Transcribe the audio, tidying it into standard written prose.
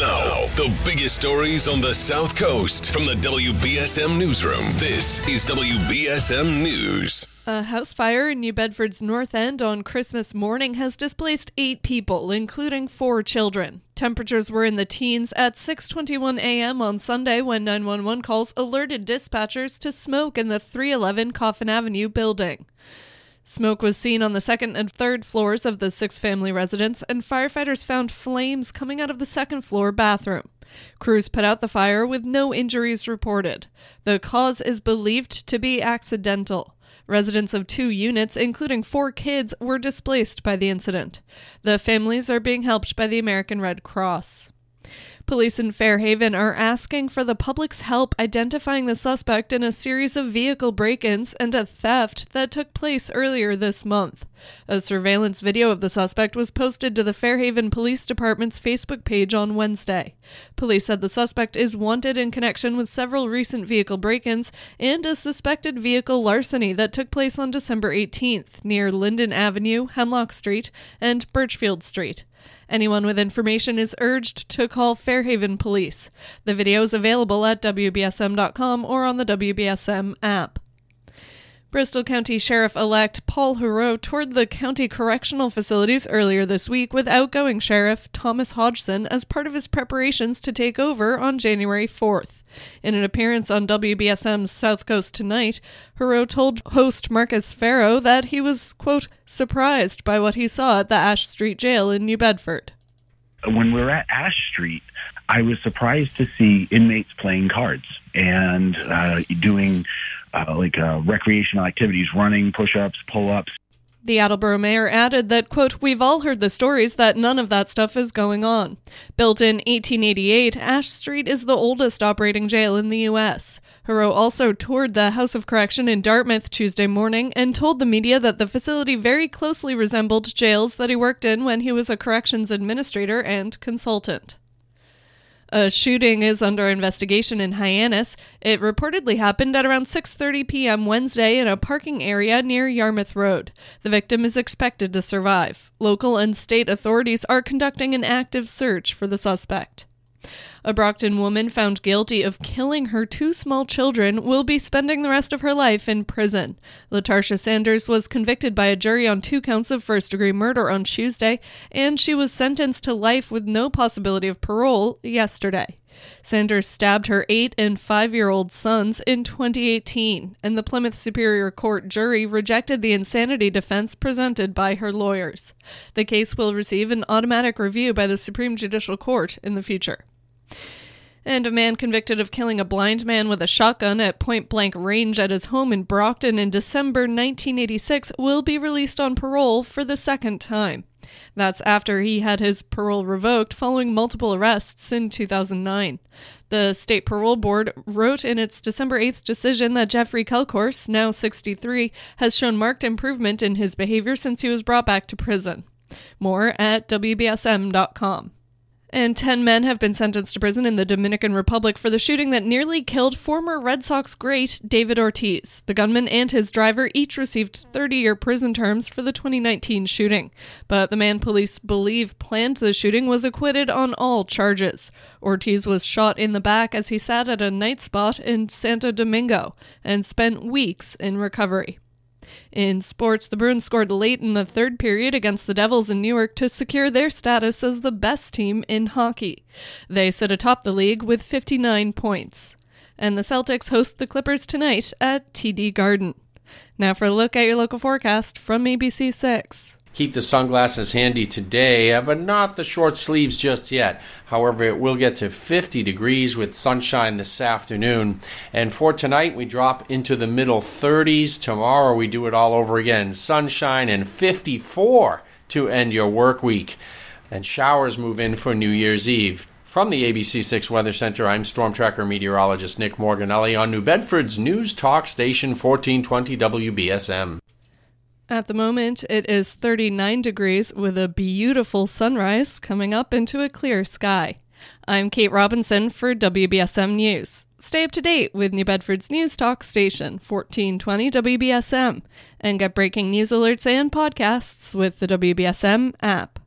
Now, the biggest stories on the South Coast from the WBSM Newsroom. This is WBSM News. A house fire in New Bedford's North End on Christmas morning has displaced 8 people, including 4 children. Temperatures were in the teens at 6:21 a.m. on Sunday when 911 calls alerted dispatchers to smoke in the 311 Coffin Avenue building. Smoke was seen on the second and third floors of the 6-family residence, and firefighters found flames coming out of the second-floor bathroom. Crews put out the fire with no injuries reported. The cause is believed to be accidental. Residents of 2 units, including 4 kids, were displaced by the incident. The families are being helped by the American Red Cross. Police in Fairhaven are asking for the public's help identifying the suspect in a series of vehicle break-ins and a theft that took place earlier this month. A surveillance video of the suspect was posted to the Fairhaven Police Department's Facebook page on Wednesday. Police said the suspect is wanted in connection with several recent vehicle break-ins and a suspected vehicle larceny that took place on December 18th near Linden Avenue, Hemlock Street, and Birchfield Street. Anyone with information is urged to call Fairhaven Police. The video is available at WBSM.com or on the WBSM app. Bristol County Sheriff-elect Paul Heroux toured the county correctional facilities earlier this week with outgoing Sheriff Thomas Hodgson as part of his preparations to take over on January 4th. In an appearance on WBSM's South Coast Tonight, Heroux told host Marcus Farrow that he was, quote, surprised by what he saw at the Ash Street Jail in New Bedford. When we were at Ash Street, I was surprised to see inmates playing cards and doing recreational activities, running, push-ups, pull-ups. The Attleboro mayor added that, quote, we've all heard the stories that none of that stuff is going on. Built in 1888, Ash Street is the oldest operating jail in the U.S. Heroux also toured the House of Correction in Dartmouth Tuesday morning and told the media that the facility very closely resembled jails that he worked in when he was a corrections administrator and consultant. A shooting is under investigation in Hyannis. It reportedly happened at around 6:30 p.m. Wednesday in a parking area near Yarmouth Road. The victim is expected to survive. Local and state authorities are conducting an active search for the suspect. A Brockton woman found guilty of killing her 2 small children will be spending the rest of her life in prison. Latarsha Sanders was convicted by a jury on 2 counts of first-degree murder on Tuesday, and she was sentenced to life with no possibility of parole yesterday. Sanders stabbed her 8- and 5-year-old sons in 2018, and the Plymouth Superior Court jury rejected the insanity defense presented by her lawyers. The case will receive an automatic review by the Supreme Judicial Court in the future. And a man convicted of killing a blind man with a shotgun at point-blank range at his home in Brockton in December 1986 will be released on parole for the second time. That's after he had his parole revoked following multiple arrests in 2009. The State Parole Board wrote in its December 8th decision that Jeffrey Kelcourse, now 63, has shown marked improvement in his behavior since he was brought back to prison. More at WBSM.com. And 10 men have been sentenced to prison in the Dominican Republic for the shooting that nearly killed former Red Sox great David Ortiz. The gunman and his driver each received 30-year prison terms for the 2019 shooting. But the man police believe planned the shooting was acquitted on all charges. Ortiz was shot in the back as he sat at a night spot in Santo Domingo and spent weeks in recovery. In sports, the Bruins scored late in the third period against the Devils in Newark to secure their status as the best team in hockey. They sit atop the league with 59 points. And the Celtics host the Clippers tonight at TD Garden. Now for a look at your local forecast from ABC6. Keep the sunglasses handy today, but not the short sleeves just yet. However, it will get to 50 degrees with sunshine this afternoon. And for tonight, we drop into the middle 30s. Tomorrow, we do it all over again. Sunshine and 54 to end your work week. And showers move in for New Year's Eve. From the ABC6 Weather Center, I'm Storm Tracker meteorologist Nick Morganelli on New Bedford's News Talk Station 1420 WBSM. At the moment, it is 39 degrees with a beautiful sunrise coming up into a clear sky. I'm Kate Robinson for WBSM News. Stay up to date with New Bedford's News Talk Station, 1420 WBSM, and get breaking news alerts and podcasts with the WBSM app.